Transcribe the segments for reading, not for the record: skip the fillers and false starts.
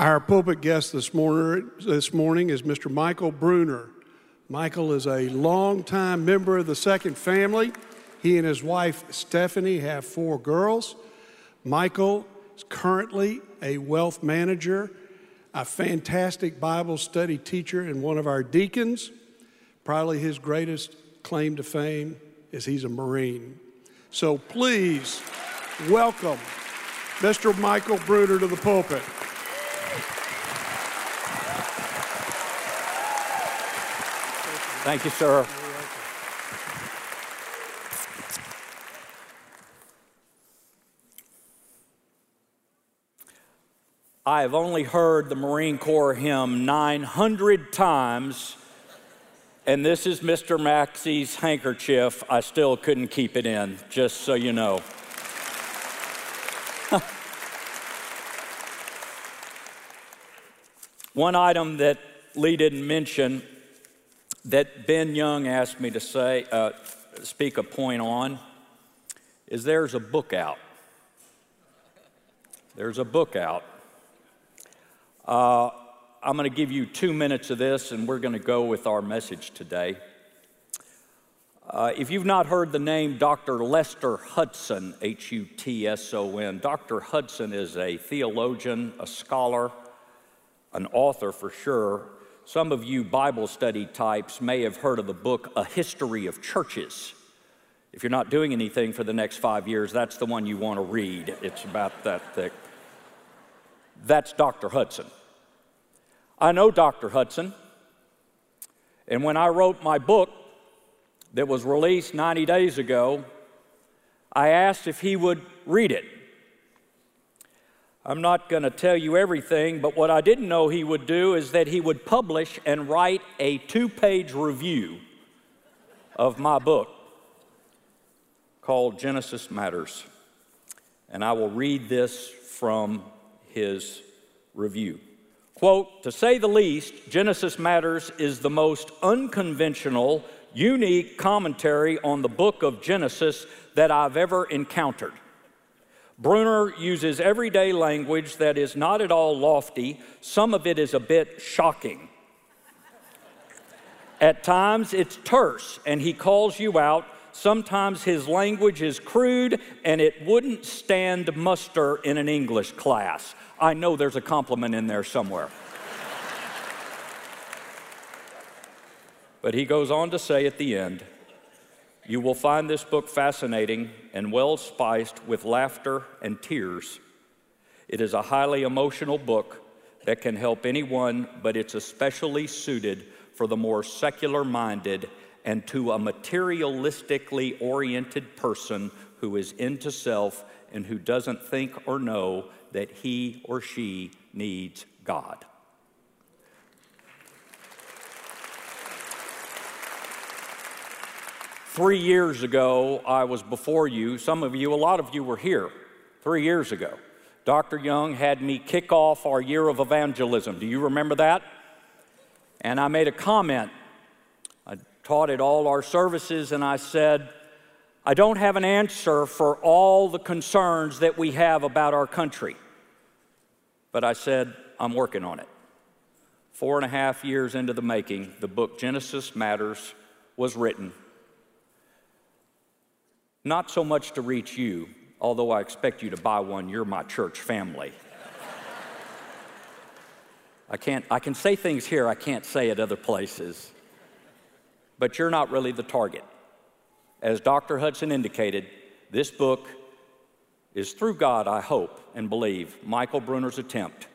Our pulpit guest this morning is Mr. Michael Brunner. Michael is a longtime member of the Second Family. He and his wife, Stephanie, have 4 girls. Michael is currently a wealth manager, a fantastic Bible study teacher, and one of our deacons. Probably his greatest claim to fame is he's a Marine. So please welcome Mr. Michael Brunner to the pulpit. Thank you, sir. I have only heard the Marine Corps hymn 900 times, and this is Mr. Maxey's handkerchief. I still couldn't keep it in, just so you know. One item that Lee didn't mention that Ben Young asked me to say, speak a point on, is there's a book out. There's a book out. I'm going to give you 2 minutes of this, and we're going to go with our message today. If you've not heard the name Dr. Lester Hutson, Hutson, Dr. Hutson is a theologian, a scholar, an author for sure. Some of you Bible study types may have heard of the book, A History of Churches. If you're not doing anything for the next 5 years, that's the one you want to read. It's about that thick. That's Dr. Hutson. I know Dr. Hutson, and when I wrote my book that was released 90 days ago, I asked if he would read it. I'm not going to tell you everything, but what I didn't know he would do is that he would publish and write a 2-page review of my book called Genesis Matters. And I will read this from his review. Quote, "To say the least, Genesis Matters is the most unconventional, unique commentary on the book of Genesis that I've ever encountered. Brunner uses everyday language that is not at all lofty. Some of it is a bit shocking. At times it's terse and he calls you out. Sometimes his language is crude and it wouldn't stand muster in an English class." I know there's a compliment in there somewhere. But he goes on to say at the end, "You will find this book fascinating and well spiced with laughter and tears. It is a highly emotional book that can help anyone, but it's especially suited for the more secular-minded and to a materialistically oriented person who is into self and who doesn't think or know that he or she needs God." Three years ago, I was before you. Some of you, a lot of you were here 3 years ago. Dr. Young had me kick off our year of evangelism. Do you remember that? And I made a comment. I taught at all our services, and I said, "I don't have an answer for all the concerns that we have about our country." But I said, "I'm working on it." 4.5 years into the making, the book Genesis Matters was written. Not so much to reach you, although I expect you to buy one. You're my church family. I can say things here I can't say at other places. But you're not really the target. As Dr. Hutson indicated, this book is, through God, I hope and believe, Michael Brunner's attempt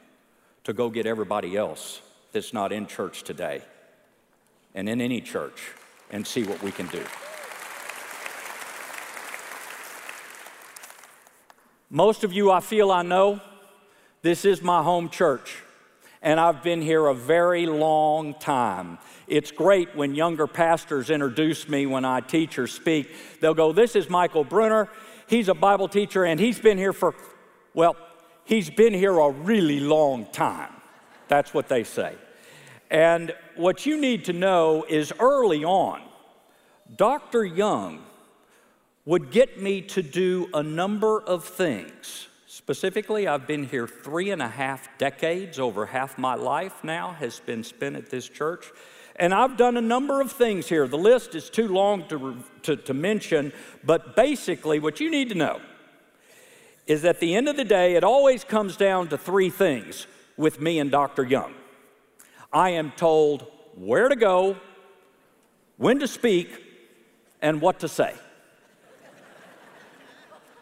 to go get everybody else that's not in church today and in any church and see what we can do. Most of you, I feel I know, this is my home church, and I've been here a very long time. It's great when younger pastors introduce me when I teach or speak. They'll go, "This is Michael Brunner. He's a Bible teacher, and he's been here he's been here a really long time." That's what they say. And what you need to know is early on, Dr. Young would get me to do a number of things, Specifically, I've been here 3.5 decades. Over half my life now has been spent at this church. And I've done a number of things here. The list is too long to mention, but basically what you need to know is at the end of the day, it always comes down to three things with me and Dr. Young. I am told where to go, when to speak, and what to say.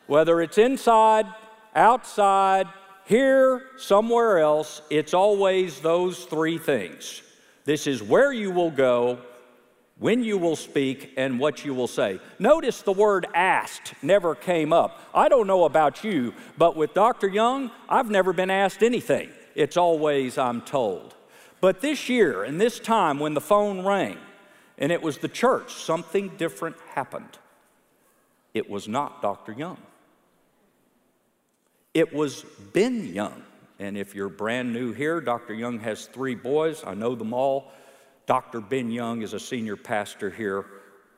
Whether it's inside, outside, here, somewhere else, it's always those three things. This is where you will go, when you will speak, and what you will say. Notice the word asked never came up. I don't know about you, but with Dr. Young, I've never been asked anything. It's always I'm told. But this year and this time when the phone rang and it was the church, something different happened. It was not Dr. Young. It was Ben Young. And if you're brand new here, Dr. Young has 3 boys. I know them all. Dr. Ben Young is a senior pastor here.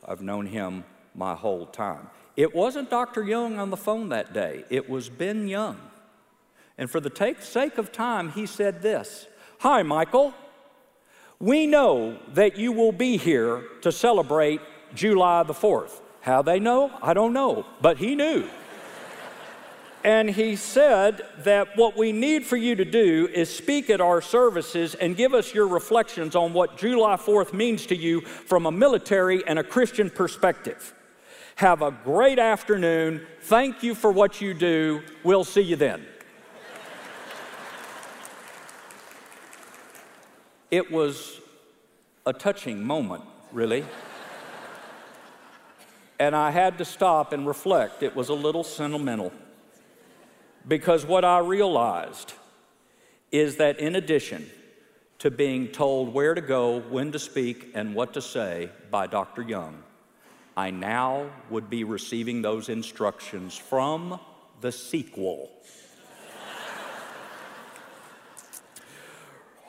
I've known him my whole time. It wasn't Dr. Young on the phone that day. It was Ben Young. And for the sake of time, he said this. Hi, Michael. We know that you will be here to celebrate July the 4th. How they know? I don't know, but he knew. And he said that what we need for you to do is speak at our services and give us your reflections on what July 4th means to you from a military and a Christian perspective. Have a great afternoon. Thank you for what you do. We'll see you then. It was a touching moment, really. And I had to stop and reflect. It was a little sentimental. Because what I realized is that in addition to being told where to go, when to speak, and what to say by Dr. Young, I now would be receiving those instructions from the sequel.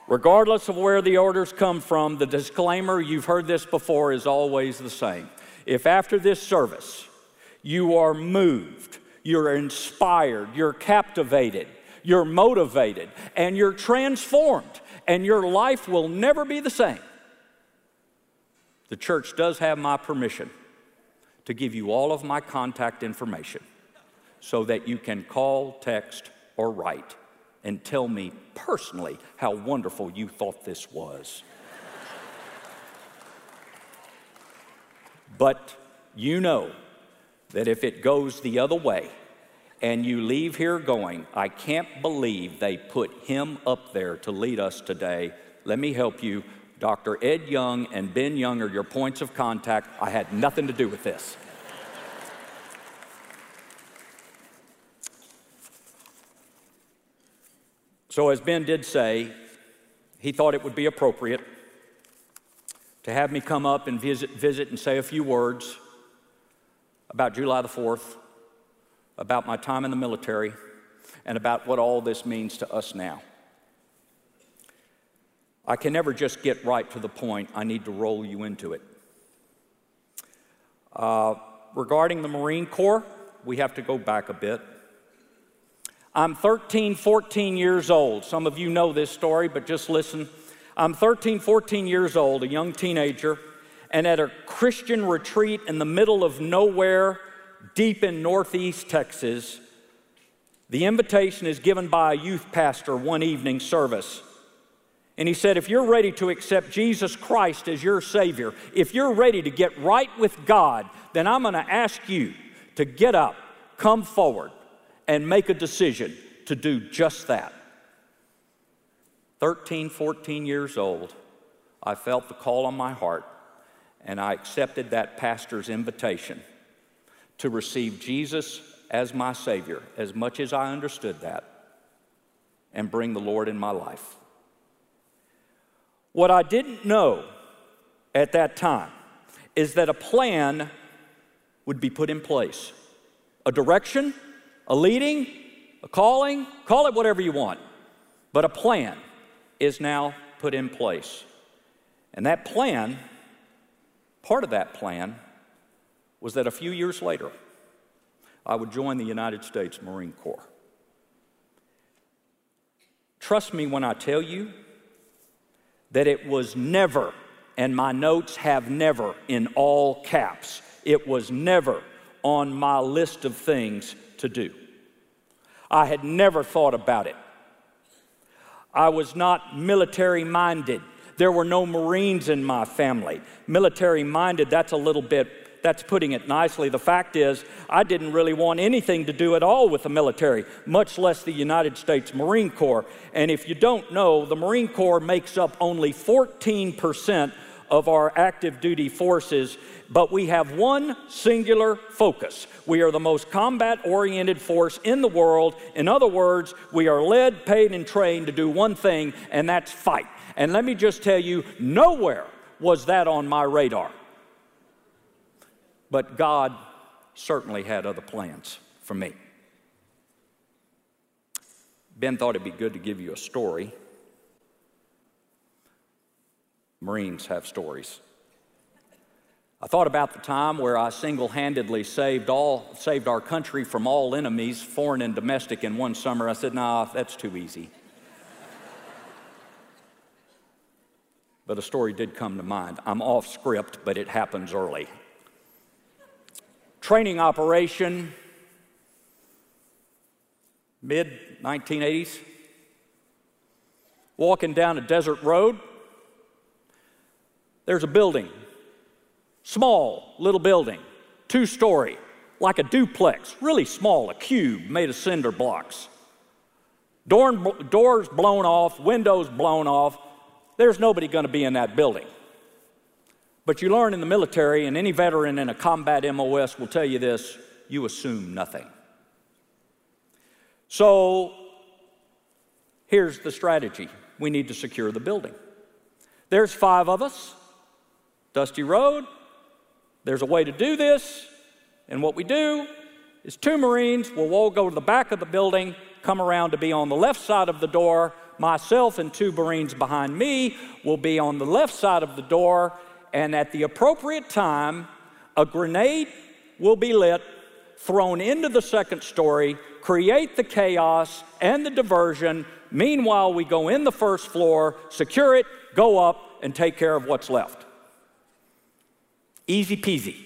Regardless of where the orders come from, the disclaimer, you've heard this before, is always the same. If after this service you are moved, you're inspired, you're captivated, you're motivated, and you're transformed, and your life will never be the same, the church does have my permission to give you all of my contact information so that you can call, text, or write and tell me personally how wonderful you thought this was. But you know that if it goes the other way and you leave here going, I can't believe they put him up there to lead us today. Let me help you. Dr. Ed Young and Ben Young are your points of contact. I had nothing to do with this. So as Ben did say, he thought it would be appropriate to have me come up and visit and say a few words about July the 4th, about my time in the military, and about what all this means to us now. I can never just get right to the point. I need to roll you into it. Regarding the Marine Corps, we have to go back a bit. I'm 13, 14 years old. Some of you know this story, but just listen. I'm 13, 14 years old, a young teenager, and at a Christian retreat in the middle of nowhere, deep in northeast Texas, the invitation is given by a youth pastor one evening service. And he said, if you're ready to accept Jesus Christ as your Savior, if you're ready to get right with God, then I'm going to ask you to get up, come forward, and make a decision to do just that. 13, 14 years old, I felt the call on my heart. And I accepted that pastor's invitation to receive Jesus as my Savior, as much as I understood that, and bring the Lord in my life. What I didn't know at that time is that a plan would be put in place. A direction, a leading, a calling, call it whatever you want. But a plan is now put in place. And that plan, part of that plan was that a few years later, I would join the United States Marine Corps. Trust me when I tell you that it was never, and my notes have never in all caps, it was never on my list of things to do. I had never thought about it. I was not military-minded. There were no Marines in my family. Military-minded, that's a little bit, that's putting it nicely. The fact is, I didn't really want anything to do at all with the military, much less the United States Marine Corps. And if you don't know, the Marine Corps makes up only 14% of our active duty forces, but we have one singular focus. We are the most combat-oriented force in the world. In other words, we are led, paid, and trained to do one thing, and that's fight. And let me just tell you, nowhere was that on my radar. But God certainly had other plans for me. Ben thought it'd be good to give you a story. Marines have stories. I thought about the time where I single-handedly saved our country from all enemies, foreign and domestic, in one summer. I said, nah, that's too easy. But a story did come to mind. I'm off script, but it happens early. Training operation, mid-1980s. Walking down a desert road. There's a building, small little building, two-story, like a duplex, really small, a cube made of cinder blocks. Doors blown off, windows blown off. There's nobody going to be in that building. But you learn in the military, and any veteran in a combat MOS will tell you this, you assume nothing. So here's the strategy. We need to secure the building. There's five of us. Dusty road, there's a way to do this, and what we do is two Marines will all go to the back of the building, come around to be on the left side of the door. Myself and two Marines behind me will be on the left side of the door, and at the appropriate time, a grenade will be lit, thrown into the second story, create the chaos and the diversion. Meanwhile, we go in the first floor, secure it, go up, and take care of what's left. Easy peasy.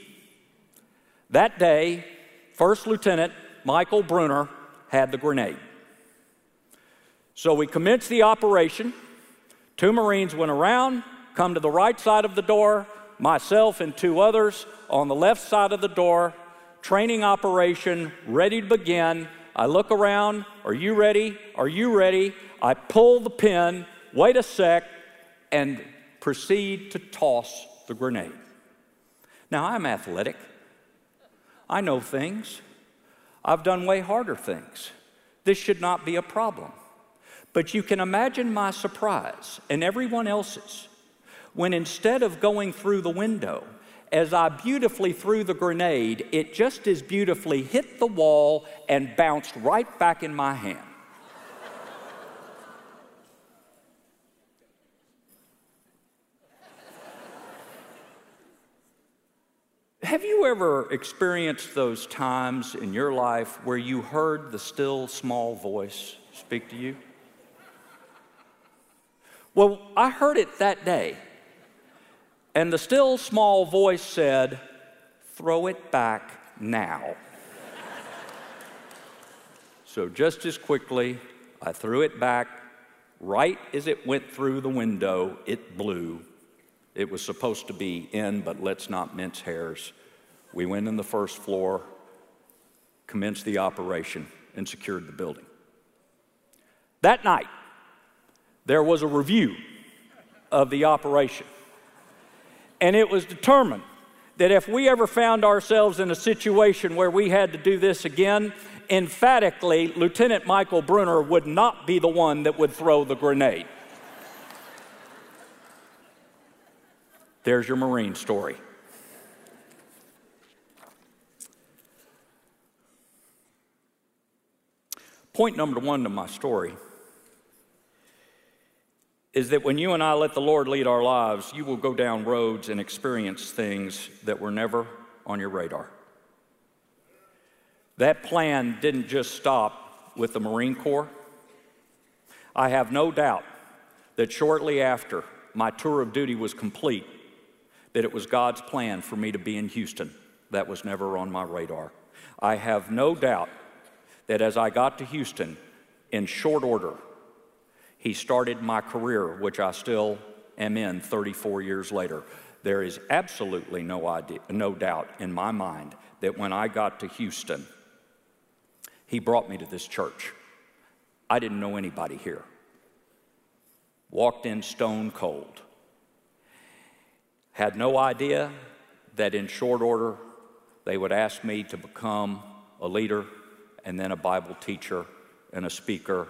That day, First Lieutenant Michael Brunner had the grenade. So we commenced the operation. Two Marines went around, come to the right side of the door, myself and two others on the left side of the door, training operation, ready to begin. I look around, are you ready? Are you ready? I pull the pin, wait a sec, and proceed to toss the grenade. Now, I'm athletic. I know things. I've done way harder things. This should not be a problem. But you can imagine my surprise, and everyone else's, when instead of going through the window, as I beautifully threw the grenade, it just as beautifully hit the wall and bounced right back in my hand. Have you ever experienced those times in your life where you heard the still small voice speak to you? Well, I heard it that day, and the still small voice said, "Throw it back now." So just as quickly, I threw it back. Right as it went through the window, it blew. It was supposed to be in, but let's not mince hairs. We went in the first floor, commenced the operation, and secured the building. That night, there was a review of the operation. And it was determined that if we ever found ourselves in a situation where we had to do this again, emphatically, Lieutenant Michael Brunner would not be the one that would throw the grenade. There's your Marine story. Point number one to my story is that when you and I let the Lord lead our lives, you will go down roads and experience things that were never on your radar. That plan didn't just stop with the Marine Corps. I have no doubt that shortly after my tour of duty was complete, that it was God's plan for me to be in Houston. That was never on my radar. I have no doubt that as I got to Houston, in short order, He started my career, which I still am in 34 years later. There is absolutely no doubt in my mind that when I got to Houston, He brought me to this church. I didn't know anybody here. Walked in stone cold. Had no idea that in short order they would ask me to become a leader and then a Bible teacher and a speaker,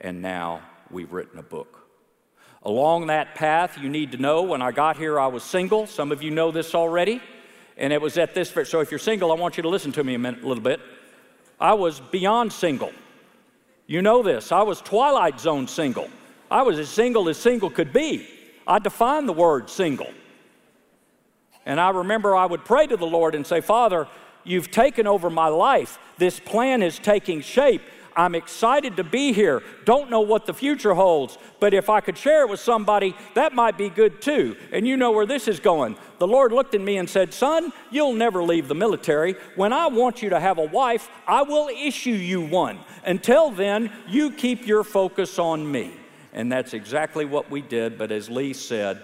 and now we've written a book. Along that path, you need to know, when I got here, I was single. Some of you know this already. And it was at this, so if you're single, I want you to listen to me a little bit. I was beyond single. You know this. I was Twilight Zone single. I was as single could be. I defined the word single. And I remember I would pray to the Lord and say, Father, You've taken over my life. This plan is taking shape. I'm excited to be here. Don't know what the future holds, but if I could share it with somebody, that might be good too. And you know where this is going. The Lord looked at me and said, son, you'll never leave the military. When I want you to have a wife, I will issue you one. Until then, you keep your focus on me. And that's exactly what we did. But as Lee said,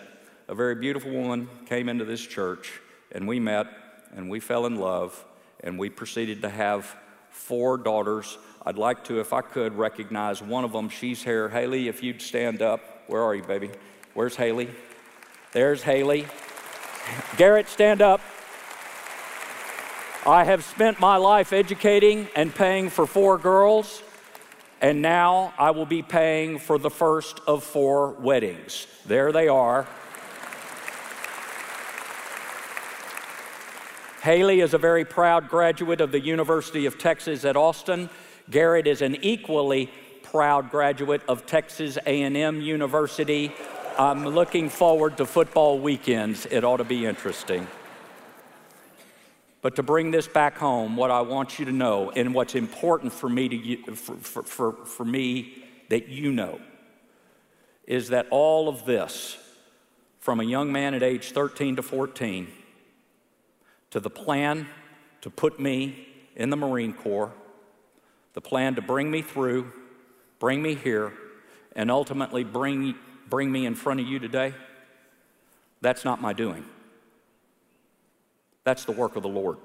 a very beautiful woman came into this church, and we met, and we fell in love, and we proceeded to have 4 daughters. I'd like to, if I could, recognize one of them. She's here. Haley, if you'd stand up. Where are you, baby? Where's Haley? There's Haley. Garrett, stand up. I have spent my life educating and paying for 4 girls, and now I will be paying for the first of 4 weddings. There they are. Haley is a very proud graduate of the University of Texas at Austin. Garrett is an equally proud graduate of Texas A&M University. I'm looking forward to football weekends. It ought to be interesting. But to bring this back home, what I want you to know, and what's important for me to for me that you know, is that all of this, from a young man at age 13 to 14, to the plan to put me in the Marine Corps, the plan to bring me through, bring me here, and ultimately bring me in front of you today, that's not my doing. That's the work of the Lord.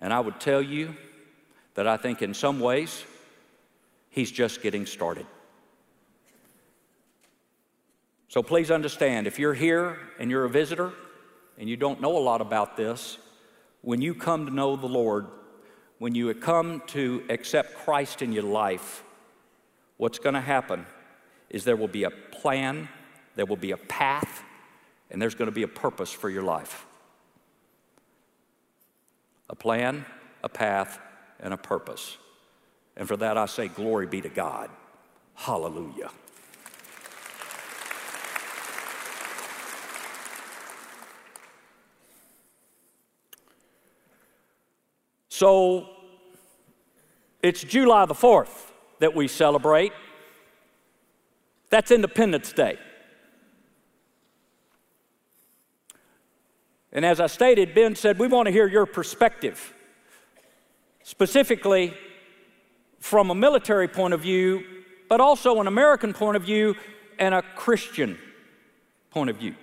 And I would tell you that I think in some ways, He's just getting started. So please understand, if you're here and you're a visitor, and you don't know a lot about this, when you come to know the Lord, when you come to accept Christ in your life, what's going to happen is there will be a plan, there will be a path, and there's going to be a purpose for your life. A plan, a path, and a purpose. And for that I say, glory be to God. Hallelujah. So it's July the 4th that we celebrate. That's Independence Day. And as I stated, Ben said, we want to hear your perspective. Specifically, from a military point of view, but also an American point of view and a Christian point of view.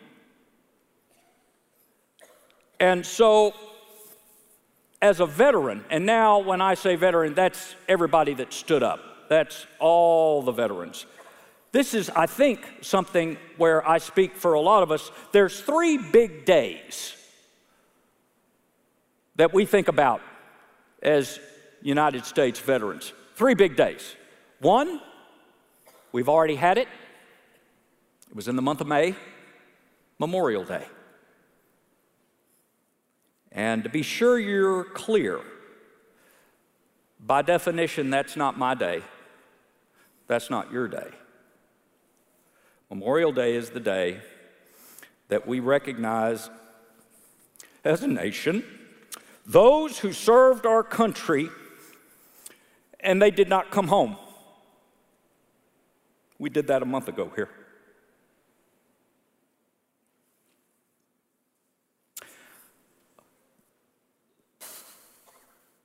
And so, as a veteran, and now when I say veteran, that's everybody that stood up. That's all the veterans. This is, I think, something where I speak for a lot of us. There's 3 big days that we think about as United States veterans. 3 big days. One, we've already had it. It was in the month of May, Memorial Day. And to be sure you're clear, by definition, that's not my day. That's not your day. Memorial Day is the day that we recognize as a nation those who served our country and they did not come home. We did that a month ago here.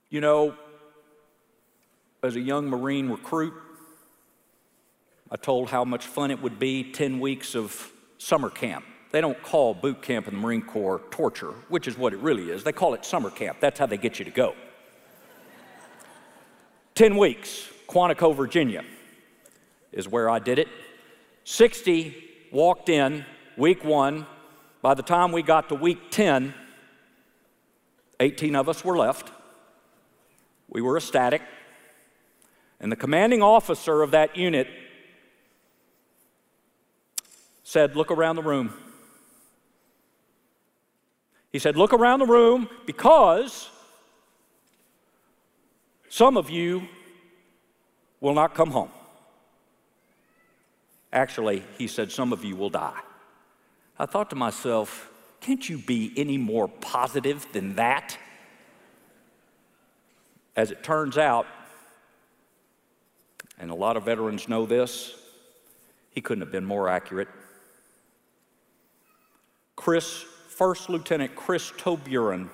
You know, as a young Marine recruit, I told how much fun it would be, 10 weeks of summer camp. They don't call boot camp in the Marine Corps torture, which is what it really is. They call it summer camp. That's how they get you to go. 10 weeks, Quantico, Virginia is where I did it. 60 walked in week one. By the time we got to week 10, 18 of us were left. We were ecstatic. And the commanding officer of that unit said, look around the room. He said, look around the room, because some of you will not come home. Actually, he said, some of you will die. I thought to myself, can't you be any more positive than that? As it turns out, and a lot of veterans know this, he couldn't have been more accurate. First Lieutenant Chris Toburen,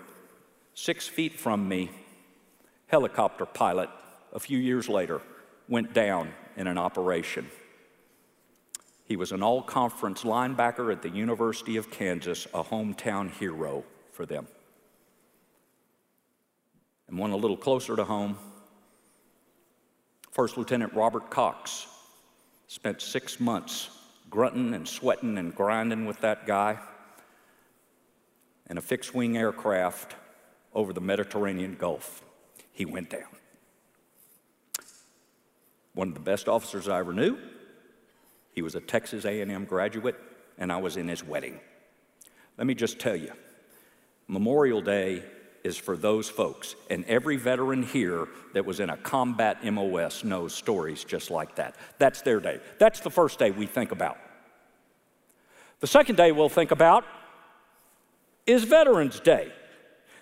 6 feet from me, helicopter pilot, a few years later, went down in an operation. He was an all-conference linebacker at the University of Kansas, a hometown hero for them. And one a little closer to home, First Lieutenant Robert Cox spent 6 months grunting and sweating and grinding with that guy in a fixed-wing aircraft over the Mediterranean Gulf. He went down. One of the best officers I ever knew. He was a Texas A&M graduate, and I was in his wedding. Let me just tell you, Memorial Day is for those folks, and every veteran here that was in a combat MOS knows stories just like that. That's their day. That's the first day we think about. The second day we'll think about is Veterans Day.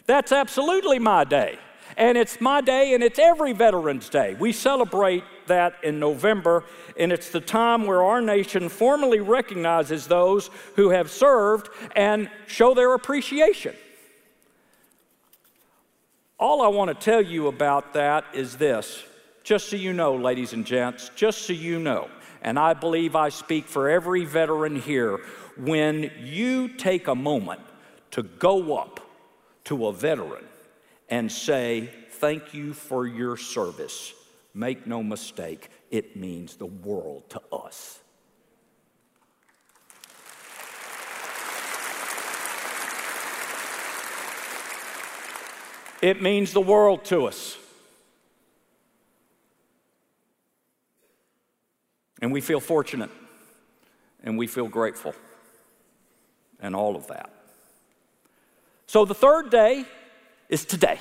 That's absolutely my day, and it's my day, and it's every Veterans Day. We celebrate that in November, and it's the time where our nation formally recognizes those who have served and show their appreciation. All I want to tell you about that is this, just so you know, ladies and gents, just so you know, and I believe I speak for every veteran here, when you take a moment to go up to a veteran and say, thank you for your service, make no mistake, it means the world to us. It means the world to us. And we feel fortunate, and we feel grateful, and all of that. So the third day is today,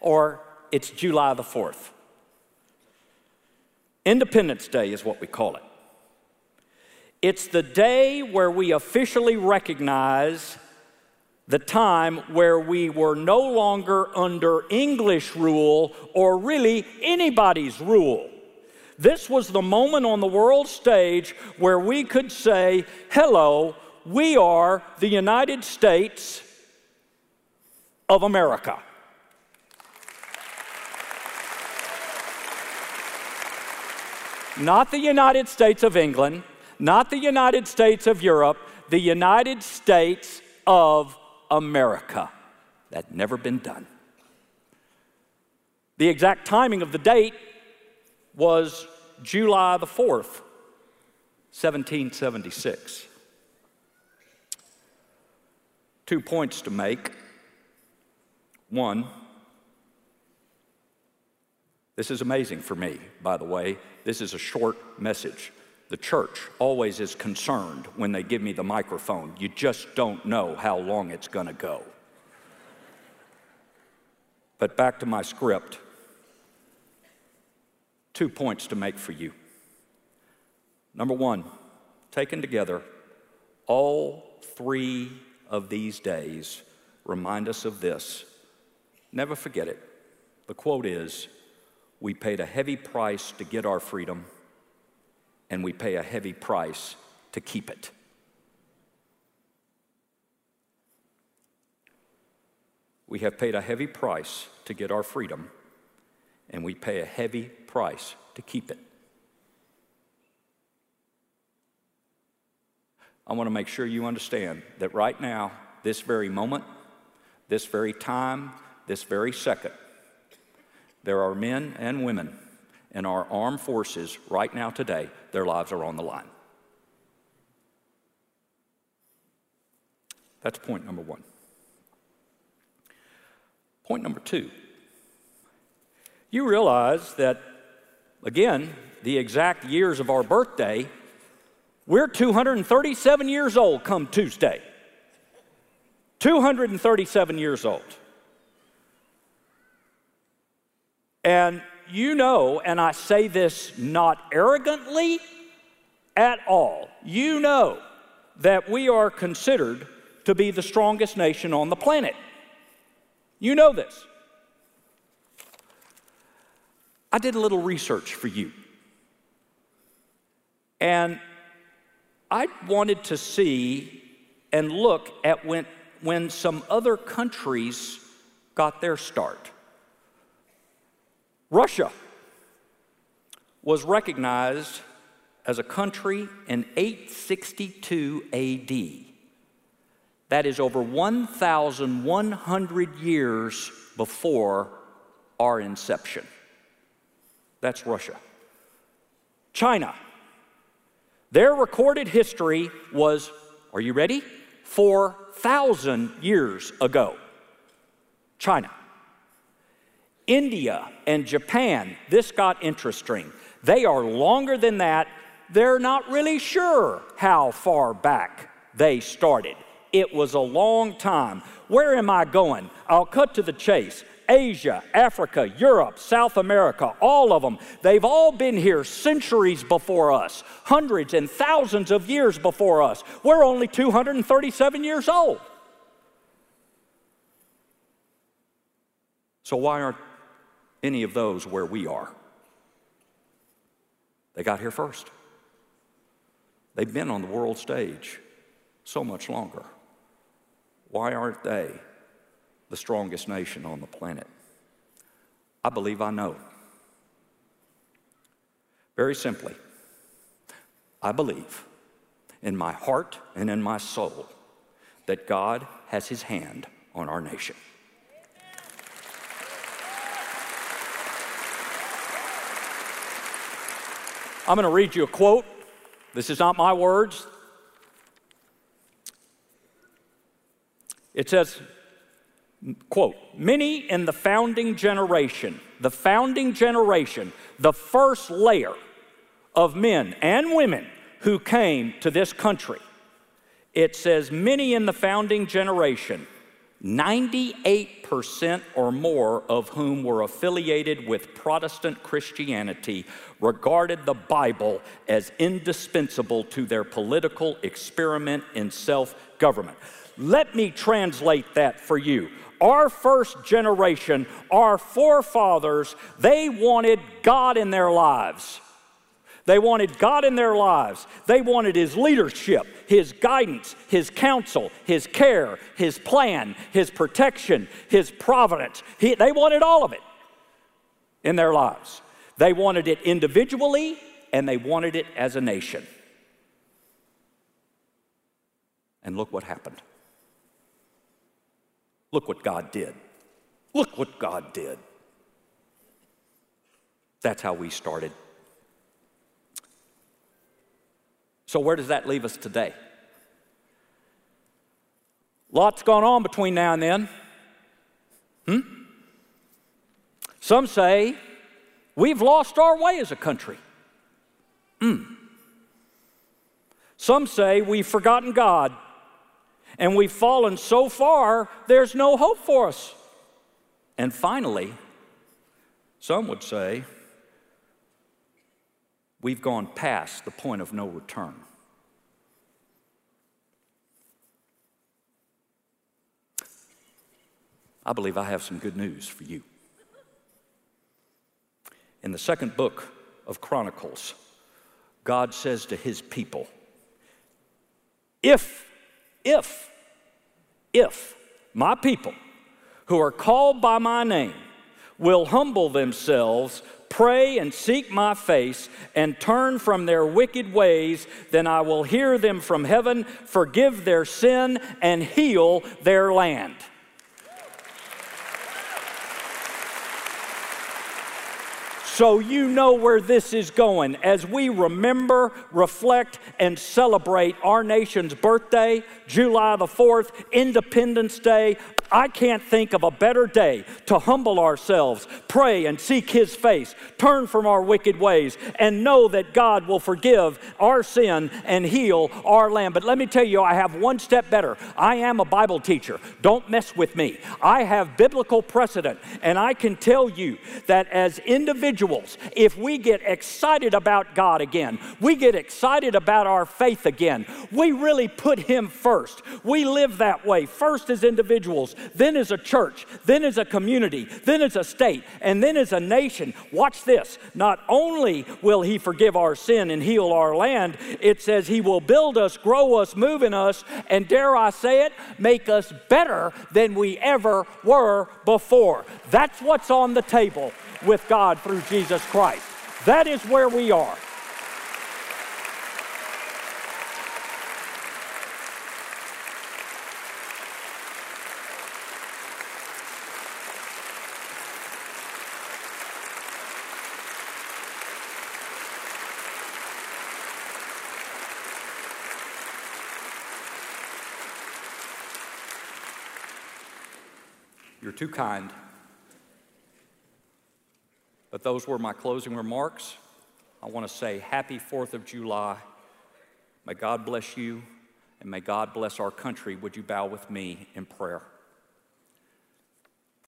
or it's July the 4th. Independence Day is what we call it. It's the day where we officially recognize the time where we were no longer under English rule or really anybody's rule. This was the moment on the world stage where we could say, hello, we are the United States of America. Not the United States of England, not the United States of Europe, the United States of America. That had never been done. The exact timing of the date was July the 4th, 1776. 2 points to make. One, this is amazing for me, by the way. This is a short message. The church always is concerned when they give me the microphone. You just don't know how long it's going to go. But back to my script. 2 points to make for you. Number one, taken together, all three of these days remind us of this. Never forget it. The quote is, we paid a heavy price to get our freedom, and we pay a heavy price to keep it. We have paid a heavy price to get our freedom, and we pay a heavy price to keep it. I want to make sure you understand that right now, this very moment, this very time, this very second, there are men and women in our armed forces right now today, their lives are on the line. That's point number one. Point number two, you realize that, again, the exact years of our birthday, we're 237 years old come Tuesday. 237 years old. And you know, and I say this not arrogantly at all, you know that we are considered to be the strongest nation on the planet. You know this. I did a little research for you. And I wanted to see and look at when some other countries got their start. Russia was recognized as a country in 862 AD. That is over 1,100 years before our inception. That's Russia. China. Their recorded history was, are you ready? 4,000 years ago. China. India and Japan, this got interesting. They are longer than that. They're not really sure how far back they started. It was a long time. Where am I going? I'll cut to the chase. Asia, Africa, Europe, South America, all of them, they've all been here centuries before us, hundreds and thousands of years before us. We're only 237 years old. So why aren't any of those where we are? They got here first. They've been on the world stage so much longer. Why aren't they the strongest nation on the planet? I believe I know. Very simply, I believe in my heart and in my soul that God has his hand on our nation. I'm going to read you a quote. This is not my words. It says, quote, many in the founding generation, the first layer of men and women who came to this country, it says many in the founding generation, 98% or more of whom were affiliated with Protestant Christianity, regarded the Bible as indispensable to their political experiment in self-government. Let me translate that for you. Our first generation, our forefathers, they wanted God in their lives. They wanted God in their lives. They wanted his leadership, his guidance, his counsel, his care, his plan, his protection, his providence. They wanted all of it in their lives. They wanted it individually, and they wanted it as a nation. And look what happened. Look what God did. Look what God did. That's how we started. So where does that leave us today? Lots gone on between now and then. Some say we've lost our way as a country. Some say we've forgotten God. And we've fallen so far, there's no hope for us. And finally, some would say, we've gone past the point of no return. I believe I have some good news for you. In the second book of Chronicles, God says to his people, if my people who are called by my name will humble themselves, pray and seek my face, and turn from their wicked ways, then I will hear them from heaven, forgive their sin, and heal their land. So you know where this is going. As we remember, reflect, and celebrate our nation's birthday, July the 4th, Independence Day, I can't think of a better day to humble ourselves, pray and seek his face, turn from our wicked ways, and know that God will forgive our sin and heal our land. But let me tell you, I have one step better. I am a Bible teacher. Don't mess with me. I have biblical precedent, and I can tell you that as individuals, if we get excited about God again, we get excited about our faith again, we really put him first. We live that way, first as individuals, then as a church, then as a community, then as a state, and then as a nation. Watch this. Not only will he forgive our sin and heal our land, it says he will build us, grow us, move in us, and dare I say it, make us better than we ever were before. That's what's on the table with God through Jesus Christ. That is where we are. You're too kind. But those were my closing remarks. I want to say happy 4th of July. May God bless you, and may God bless our country. Would you bow with me in prayer?